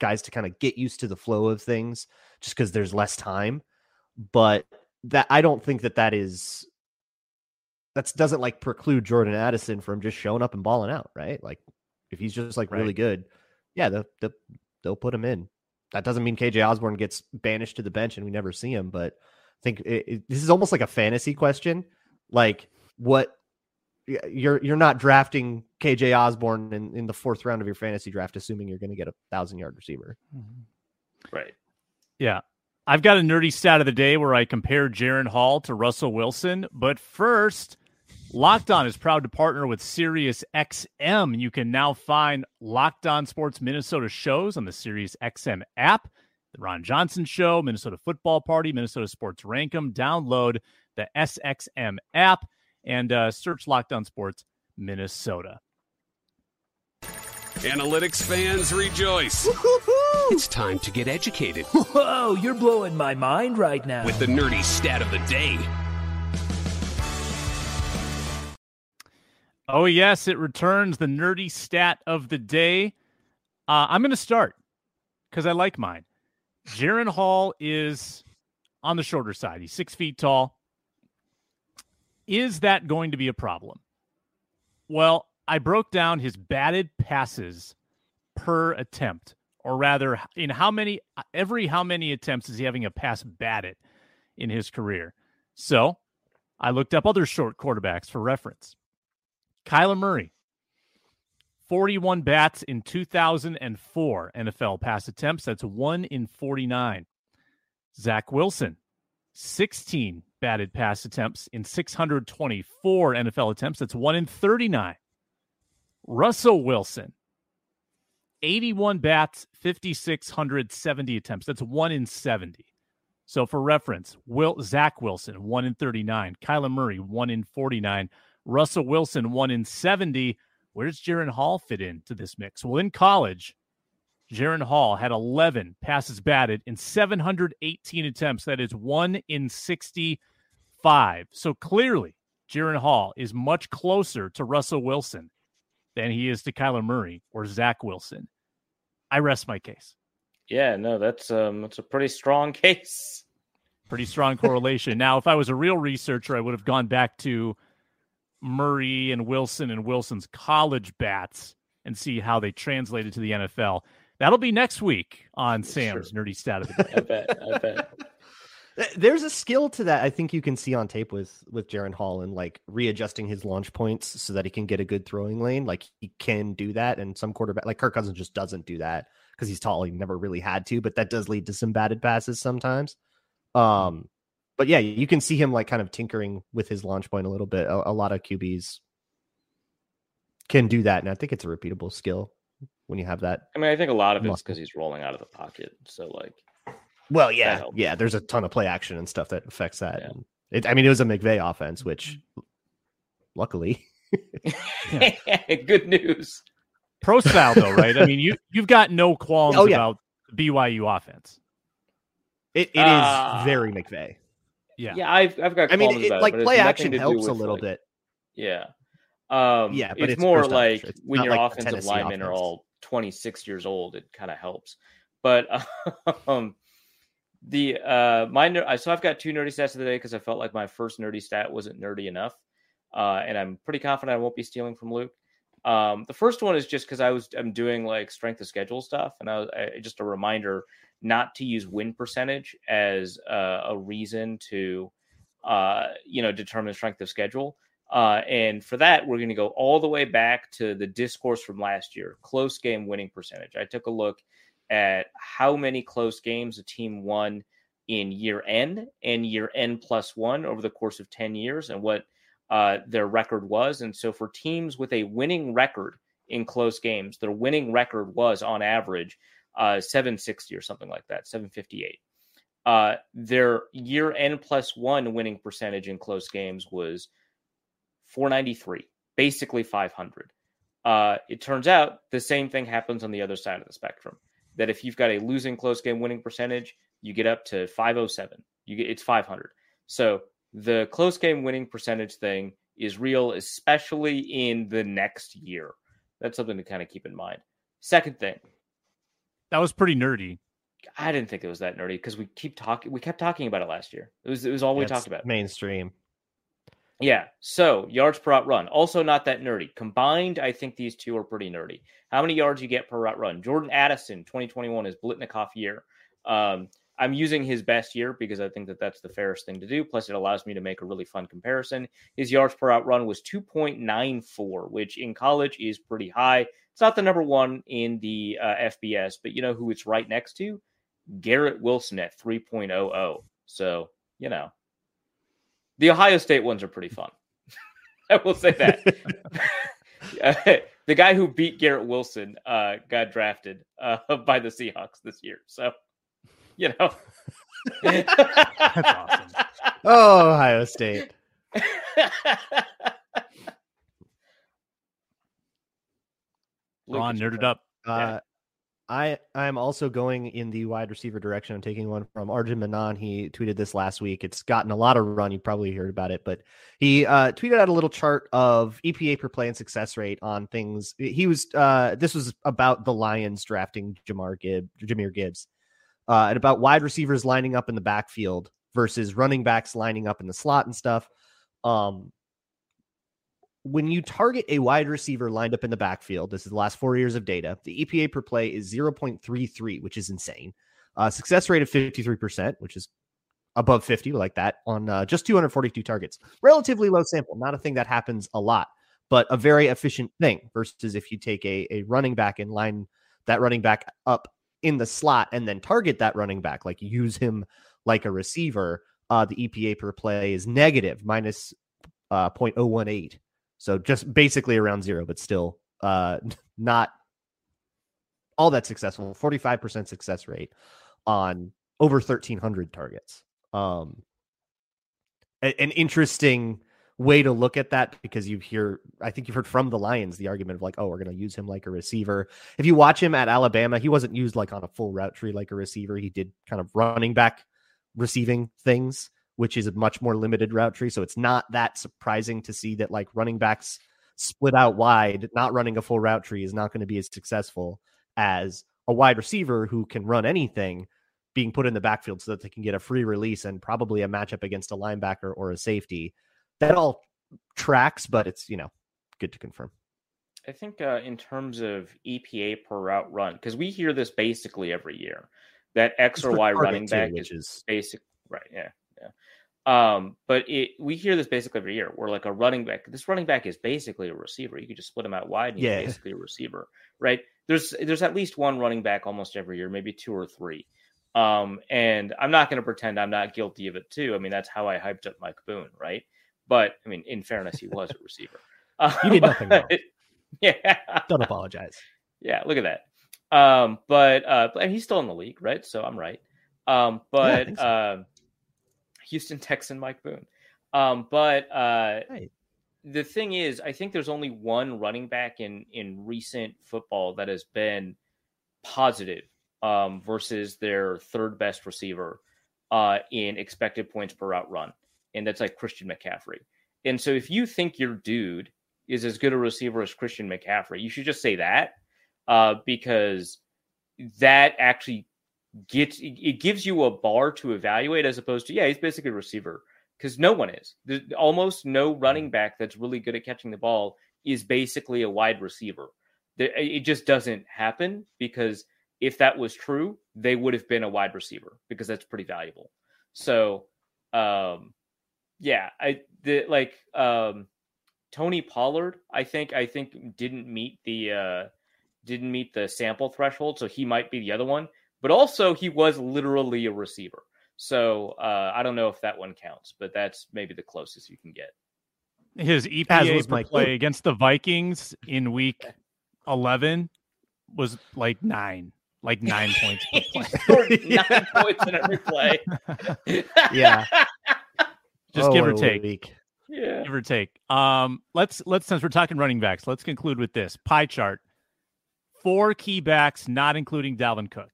guys to kind of get used to the flow of things just because there's less time. But that, I don't think that is, that doesn't like preclude Jordan Addison from just showing up and balling out, right? Like if he's just like really good, yeah, they'll put him in. That doesn't mean KJ Osborn gets banished to the bench and we never see him. But I think this is almost like a fantasy question. Like what, you're not drafting KJ Osborn in the fourth round of your fantasy draft, assuming you're going to get a 1,000-yard receiver. Right. Yeah. I've got a nerdy stat of the day where I compare Jaren Hall to Russell Wilson. But first, Locked On is proud to partner with SiriusXM. You can now find Locked On Sports Minnesota shows on the SiriusXM app. The Ron Johnson Show, Minnesota Football Party, Minnesota Sports Rankum. Download the SXM app and search Locked On Sports Minnesota. Analytics fans rejoice. Woo-hoo-hoo. It's time to get educated. Whoa, you're blowing my mind right now. With the nerdy stat of the day. Oh, yes, it returns the nerdy stat of the day. I'm going to start because I like mine. Jaren Hall is on the shorter side. He's 6 feet tall. Is that going to be a problem? Well, I broke down his batted passes per attempt, or rather, in how many attempts is he having a pass batted in his career? So I looked up other short quarterbacks for reference. Kyler Murray, 41 bats in 2004 NFL pass attempts. That's 1 in 49. Zach Wilson, 16 batted pass attempts in 624 NFL attempts. That's 1 in 39. Russell Wilson, 81 bats, 5,670 attempts. That's 1 in 70. So for reference, Zach Wilson, 1 in 39. Kyler Murray, 1 in 49. Russell Wilson, 1 in 70. Where does Jaren Hall fit into this mix? Well, in college, Jaren Hall had 11 passes batted in 718 attempts. That is 1 in 65. So clearly, Jaren Hall is much closer to Russell Wilson than he is to Kyler Murray or Zach Wilson. I rest my case. Yeah, no, that's a pretty strong case. Pretty strong correlation. Now, if I was a real researcher, I would have gone back to Murray and Wilson's college bats and see how they translated to the NFL. That'll be next week on Sam's Nerdy Stat of the Day. I bet. There's a skill to that I think you can see on tape with Jaren Hall and like readjusting his launch points so that he can get a good throwing lane. Like he can do that. And some quarterback like Kirk Cousins just doesn't do that because he's tall. He never really had to, but that does lead to some batted passes sometimes. But yeah, you can see him like kind of tinkering with his launch point a little bit. A lot of QBs can do that. And I think it's a repeatable skill when you have that. I mean, I think a lot of it's because he's rolling out of the pocket. So like, well, yeah, there's a ton of play action and stuff that affects that. Yeah. And it was a McVay offense, which luckily good news. Pro style though, right? I mean, you've got no qualms about BYU offense. It is very McVay. Yeah, I've got. I mean, it play action helps a little bit. Yeah, but it's more like when your offensive linemen are all 26 years old, it kind of helps. But so I've got two nerdy stats of the day because I felt like my first nerdy stat wasn't nerdy enough, and I'm pretty confident I won't be stealing from Luke. The first one is just because I'm doing like strength of schedule stuff, and I just a reminder not to use win percentage as a reason to, determine strength of schedule. And for that, we're going to go all the way back to the discourse from last year, close game winning percentage. I took a look at how many close games a team won in year N and year N plus one over the course of 10 years and what their record was. And so for teams with a winning record in close games, their winning record was on average 760 or something like that, 758. Their year N plus one winning percentage in close games was 493, basically 500. It turns out the same thing happens on the other side of the spectrum, that if you've got a losing close game winning percentage, you get up to 507. It's 500. So the close game winning percentage thing is real, especially in the next year. That's something to kind of keep in mind. Second thing. That was pretty nerdy. I didn't think it was that nerdy because we kept talking about it last year. It was all we talked about. Mainstream. Yeah. So yards per out run, also not that nerdy. Combined, I think these two are pretty nerdy. How many yards you get per out run? Jordan Addison, 2021 is Blitnikoff year. I'm using his best year because I think that that's the fairest thing to do. Plus, it allows me to make a really fun comparison. His yards per out run was 2.94, which in college is pretty high. It's not the number one in the FBS, but you know who it's right next to? Garrett Wilson at 3.00. So, you know, the Ohio State ones are pretty fun. I will say that. The guy who beat Garrett Wilson got drafted by the Seahawks this year. So, you know. That's awesome. Oh, Ohio State. Ron nerded up. Yeah. I'm also going in the wide receiver direction. I'm taking one from Arjun Manon. He tweeted this last week. It's gotten a lot of run. You probably heard about it, but he tweeted out a little chart of EPA per play and success rate on things. He was this was about the Lions drafting Jahmyr Gibbs, and about wide receivers lining up in the backfield versus running backs lining up in the slot and stuff. When you target a wide receiver lined up in the backfield, this is the last 4 years of data, the EPA per play is 0.33, which is insane. Success rate of 53%, which is above 50 like that on just 242 targets. Relatively low sample, not a thing that happens a lot, but a very efficient thing versus if you take a running back and line that running back up in the slot and then target that running back, like use him like a receiver. The EPA per play is negative, minus 0.018. So just basically around zero, but still not all that successful. 45% success rate on over 1,300 targets. An interesting way to look at that because I think you've heard from the Lions, the argument of like, oh, we're going to use him like a receiver. If you watch him at Alabama, he wasn't used like on a full route tree like a receiver. He did kind of running back receiving things, which is a much more limited route tree. So it's not that surprising to see that like running backs split out wide, not running a full route tree is not going to be as successful as a wide receiver who can run anything being put in the backfield so that they can get a free release and probably a matchup against a linebacker or a safety. That all tracks, but it's, you know, good to confirm. I think in terms of EPA per route run, because we hear this basically every year, that X or Y running back is basic, right? Yeah. We hear this basically every year. We're like a running back. This running back is basically a receiver. You could just split him out wide, and he's basically a receiver, right? There's at least one running back almost every year, maybe two or three. And I'm not going to pretend I'm not guilty of it too. I mean, that's how I hyped up Mike Boone, right? But I mean, in fairness, he was a receiver. You did nothing wrong. Yeah, don't apologize. Yeah, look at that. But he's still in the league, right? So I'm right. Houston Texan Mike Boone. Right. The thing is, I think there's only one running back in recent football that has been positive versus their third best receiver in expected points per route run. And that's like Christian McCaffrey. And so if you think your dude is as good a receiver as Christian McCaffrey, you should just say that because that actually gives you a bar to evaluate as opposed to, he's basically a receiver because no one is. There's almost no running back that's really good at catching the ball is basically a wide receiver. It just doesn't happen because if that was true, they would have been a wide receiver because that's pretty valuable. So, Tony Pollard, I think didn't meet the sample threshold. So he might be the other one. But also, he was literally a receiver. So I don't know if that one counts, but that's maybe the closest you can get. His EPA per play against the Vikings in week 11 was like 9 points per play. He scored 9 points in every play. Yeah. Just give or take. Week. Yeah. Give or take. Let's since we're talking running backs, let's conclude with this pie chart. 4 key backs, not including Dalvin Cook.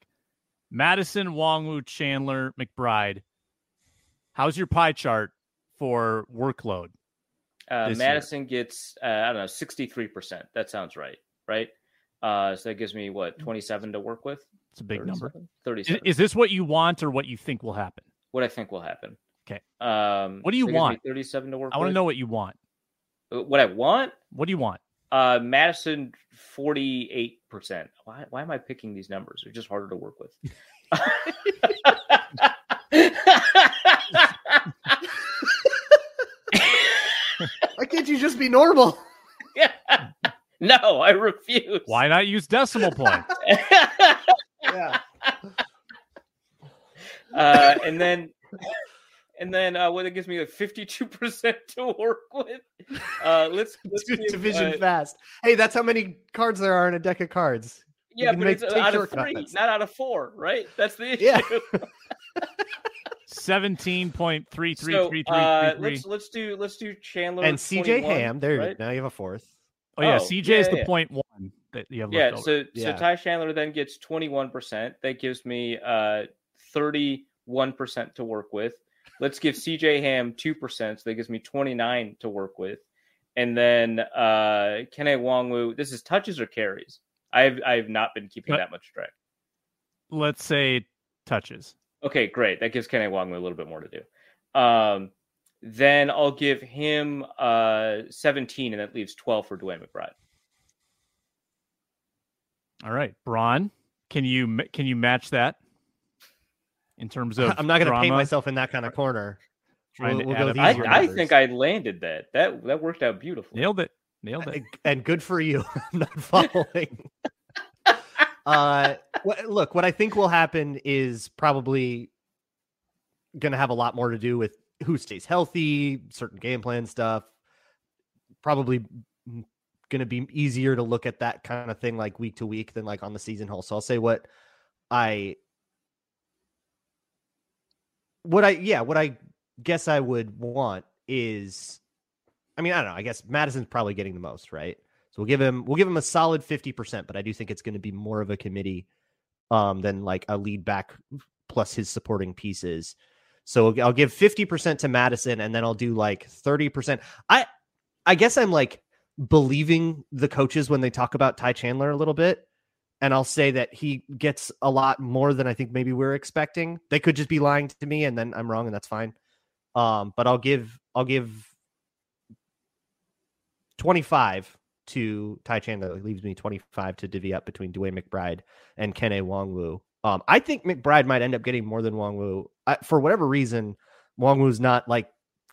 Madison, Nwangwu, Chandler, McBride. How's your pie chart for workload? Madison gets, I don't know, 63%. That sounds right, right? So that gives me, what, 27 to work with? It's a big number. 37. Is this what you want or what you think will happen? What I think will happen. Okay. What do you want? 37 to work with? I want to know what you want. What I want? What do you want? Madison, 48%. Why am I picking these numbers? They're just harder to work with. Why can't you just be normal? Yeah. No, I refuse. Why not use decimal points? Yeah. And then what it gives me, like 52% to work with. Let's do division fast. Hey, that's how many cards there are in a deck of cards. Yeah, but it's out of three, not out of four, right? That's the issue. Yeah. 17.3333. Let's do Chandler and CJ Ham. There, right? Now you have a fourth. Oh yeah, CJ is the 0.1 that you have. Yeah, so Ty Chandler then gets 21%. That gives me 31% to work with. Let's give CJ Ham 2%. So that gives me 29 to work with. And then Kene Nwangwu. This is touches or carries. I have not been keeping that much track. Let's say touches. Okay, great. That gives Kene Nwangwu a little bit more to do. Then I'll give him 17, and that leaves 12 for DeWayne McBride. All right, Bron, can you match that in terms of? I'm not going to paint myself in that kind of corner. I think I landed that. That worked out beautifully. Nailed it. And good for you. I'm not following. Look, what I think will happen is probably going to have a lot more to do with who stays healthy, certain game plan stuff. Probably going to be easier to look at that kind of thing like week to week than like on the season whole. So I'll say what I guess I would want is, I mean, I don't know. I guess Madison's probably getting the most, right? So we'll give him a solid 50%, but I do think it's going to be more of a committee than like a lead back plus his supporting pieces. So I'll give 50% to Madison, and then I'll do like 30%. I guess I'm like believing the coaches when they talk about Ty Chandler a little bit, and I'll say that he gets a lot more than I think maybe we're expecting. They could just be lying to me, and then I'm wrong, and that's fine. But I'll give 25 to Ty Chandler. It leaves me 25 to divvy up between DeWayne McBride and Kene Nwangwu. I think McBride might end up getting more than Nwangwu. For whatever reason, Nwangwu's not like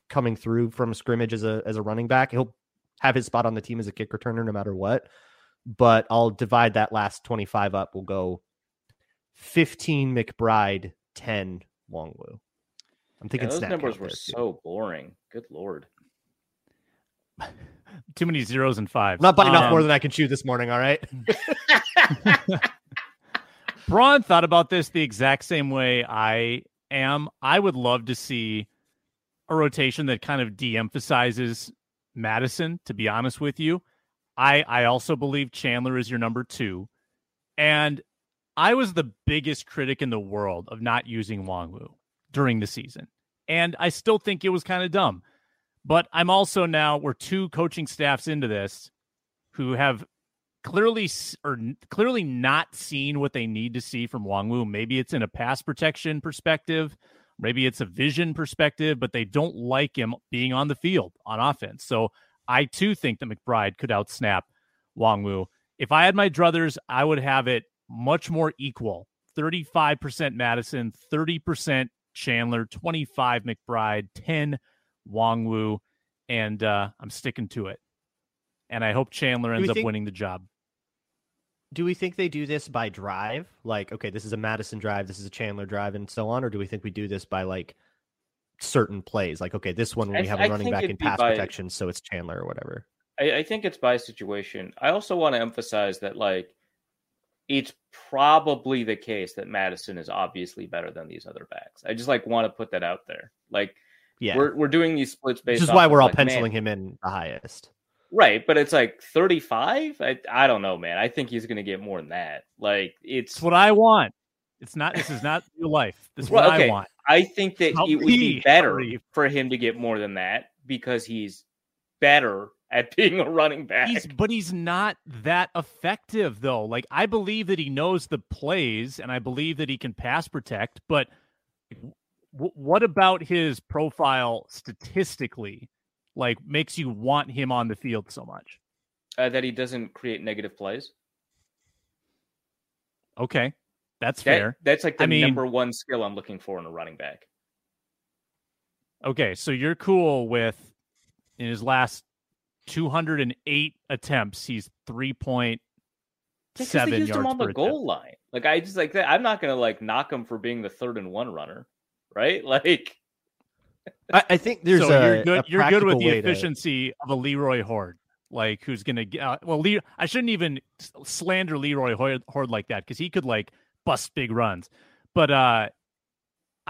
coming through from scrimmage as a running back. He'll have his spot on the team as a kick returner no matter what. But I'll divide that last 25 up. We'll go 15 McBride, 10 Nwangwu. I'm thinking those numbers were so boring. Good Lord. Too many zeros and fives. I'm not biting off more than I can chew this morning, all right? Braun thought about this the exact same way I am. I would love to see a rotation that kind of de-emphasizes Madison, to be honest with you. I also believe Chandler is your number 2. And I was the biggest critic in the world of not using Nwangwu during the season. And I still think it was kind of dumb. But I'm also now, we're two coaching staffs into this who have clearly not seen what they need to see from Nwangwu. Maybe it's in a pass protection perspective. Maybe it's a vision perspective, but they don't like him being on the field on offense. So I too think that McBride could outsnap Nwangwu. If I had my druthers, I would have it much more equal. 35% Madison, 30% Chandler, 25 McBride, 10 Nwangwu, and I'm sticking to it. And I hope Chandler ends up winning the job. Do we think they do this by drive? Like, okay, this is a Madison drive, this is a Chandler drive, and so on? Or do we think we do this by, like, certain plays? Like, okay, this one we have a running back in pass protection, so it's Chandler or whatever. I think it's by situation. I also want to emphasize that, like, it's probably the case that Madison is obviously better than these other backs. I just, like, want to put that out there. Like, yeah, we're doing these splits based on... This is why we're all penciling him in the highest. Right, but it's like 35? I don't know, man. I think he's going to get more than that. Like, it's what I want. This is not real life. This is what I want. I think that it would be better for him to get more than that because he's better at being a running back. But he's not that effective, though. Like, I believe that he knows the plays, and I believe that he can pass protect, but what about his profile statistically, like, makes you want him on the field so much? That he doesn't create negative plays. Okay. That's fair. That's like the number one skill I'm looking for in a running back. Okay, so you're cool with, in his last 208 attempts, he's 3.7 yards per attempt. They used him on the goal line. Like, I just like that. I'm not going to like knock him for being the 3rd and 1 runner, right? Like, I think there's so you're good with the efficiency of a Leroy Horde. Like, who's going to get I shouldn't even slander Leroy Horde like that because he could like bust big runs. But I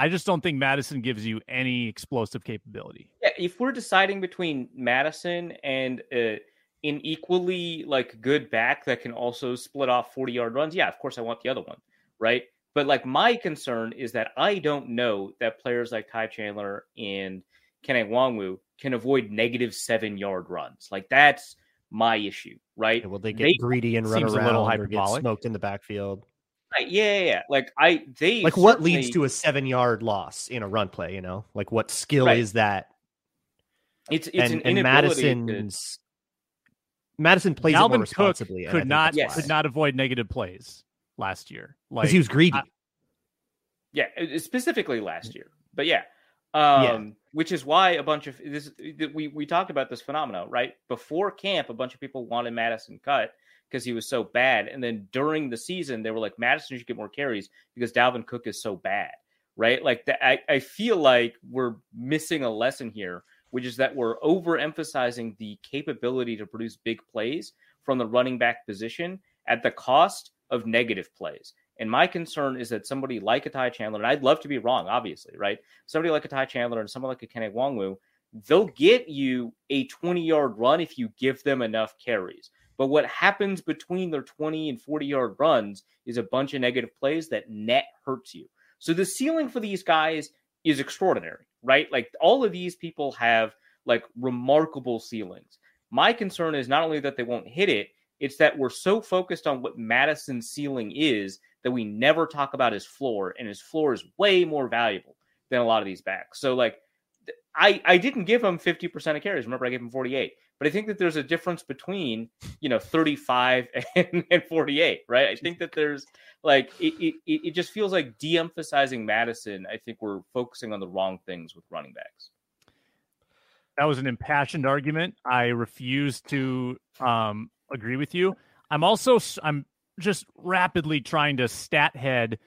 just don't think Madison gives you any explosive capability. Yeah, if we're deciding between Madison and an equally like good back that can also split off 40-yard runs, yeah, of course I want the other one, right? But like my concern is that I don't know that players like Ty Chandler and Kene Nwangwu can avoid negative 7-yard runs. Like, that's my issue, right? Yeah, well, they get greedy and run around or get smoked in the backfield. Right, yeah. Like, what leads to a 7-yard loss in a run play, you know? Like, what skill is that? It's an inability. And Madison plays it more responsibly. Could not avoid negative plays last year. Like, because he was greedy. Specifically last year. But yeah. Which is why a bunch of we talked about this phenomenon, right? Before camp, a bunch of people wanted Madison cut because he was so bad. And then during the season, they were like, Madison should get more carries because Dalvin Cook is so bad, right? Like, I feel like we're missing a lesson here, which is that we're overemphasizing the capability to produce big plays from the running back position at the cost of negative plays. And my concern is that somebody like a Ty Chandler, and I'd love to be wrong, obviously, right? Somebody like a Ty Chandler and someone like a Kene Nwangwu, they'll get you a 20-yard run if you give them enough carries. But what happens between their 20 and 40-yard runs is a bunch of negative plays that net hurts you. So the ceiling for these guys is extraordinary, right? Like, all of these people have, like, remarkable ceilings. My concern is not only that they won't hit it, it's that we're so focused on what Madison's ceiling is that we never talk about his floor, and his floor is way more valuable than a lot of these backs. So, like, I didn't give him 50% of carries. Remember, I gave him 48. But I think that there's a difference between, 35 and 48, right? I think that there's, like, it just feels like de-emphasizing Madison. I think we're focusing on the wrong things with running backs. That was an impassioned argument. I refuse to agree with you. I'm just rapidly trying to stat head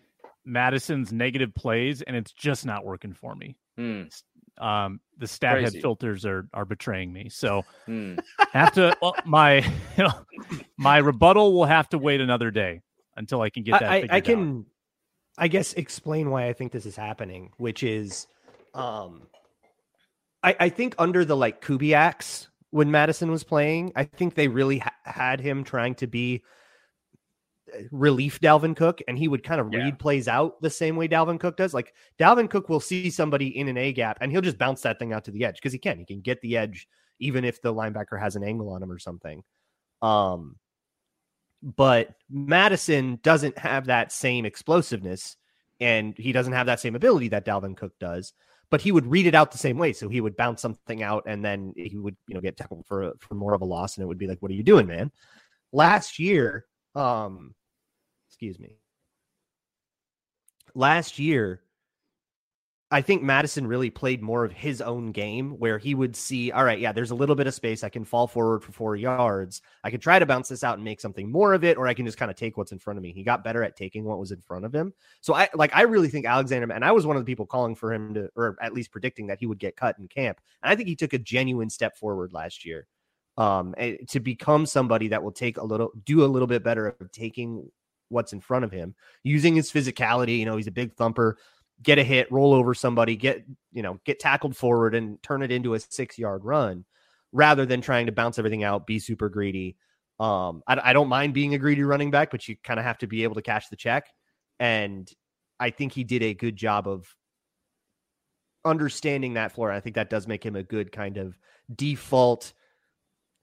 Madison's negative plays, and it's just not working for me. The stat head filters are betraying me. So have to my rebuttal will have to wait another day until I can get that. I guess explain why I think this is happening, which is I think under the like Kubiak's when Madison was playing, I think they really had him trying to be relief Dalvin Cook, and he would kind of read plays out the same way Dalvin Cook does. Like, Dalvin Cook will see somebody in an A gap and he'll just bounce that thing out to the edge because he can get the edge even if the linebacker has an angle on him or something. But Madison doesn't have that same explosiveness, and he doesn't have that same ability that Dalvin Cook does, but he would read it out the same way. So he would bounce something out and then he would, get tackled for more of a loss, and it would be like, what are you doing, man? Last year, Last year, I think Madison really played more of his own game, where he would see, all right, yeah, there's a little bit of space. I can fall forward for 4 yards. I can try to bounce this out and make something more of it, or I can just kind of take what's in front of me. He got better at taking what was in front of him. So I really think Alexander, and I was one of the people calling for him to, or at least predicting that he would get cut in camp. And I think he took a genuine step forward last year. To become somebody that will do a little bit better of taking what's in front of him, using his physicality. He's a big thumper, get a hit, roll over somebody, get tackled forward and turn it into a 6-yard run rather than trying to bounce everything out, be super greedy. I don't mind being a greedy running back, but you kind of have to be able to cash the check. And I think he did a good job of understanding that floor, I think that does make him a good kind of default,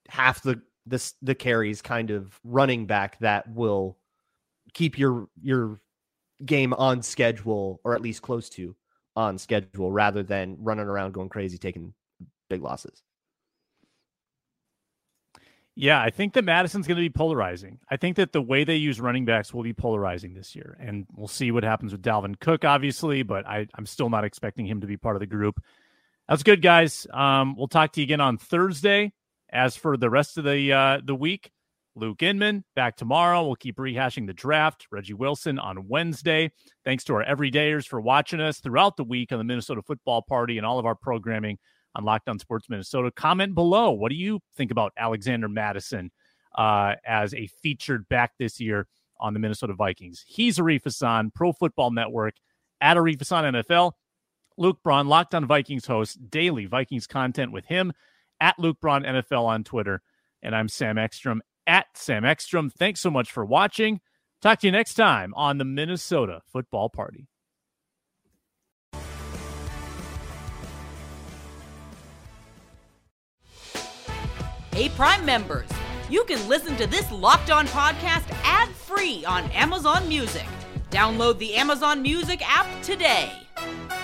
half the carries kind of running back that will keep your game on schedule, or at least close to on schedule, rather than running around going crazy, taking big losses. Yeah, I think that Madison's going to be polarizing. I think that the way they use running backs will be polarizing this year, and we'll see what happens with Dalvin Cook, obviously, but I'm still not expecting him to be part of the group. That's good, guys. We'll talk to you again on Thursday. As for the rest of the week, Luke Inman back tomorrow. We'll keep rehashing the draft. Reggie Wilson on Wednesday. Thanks to our everydayers for watching us throughout the week on the Minnesota Football Party and all of our programming on Locked On Sports Minnesota. Comment below. What do you think about Alexander Madison as a featured back this year on the Minnesota Vikings? He's Arif Hassan, Pro Football Network, at Arif Hassan NFL. Luke Braun, Locked On Vikings host, daily Vikings content with him, at Luke Braun NFL on Twitter. And I'm Sam Ekstrom, at Sam Ekstrom. Thanks so much for watching. Talk to you next time on the Minnesota Football Party. Hey, Prime members, you can listen to this Locked On podcast ad-free on Amazon Music. Download the Amazon Music app today.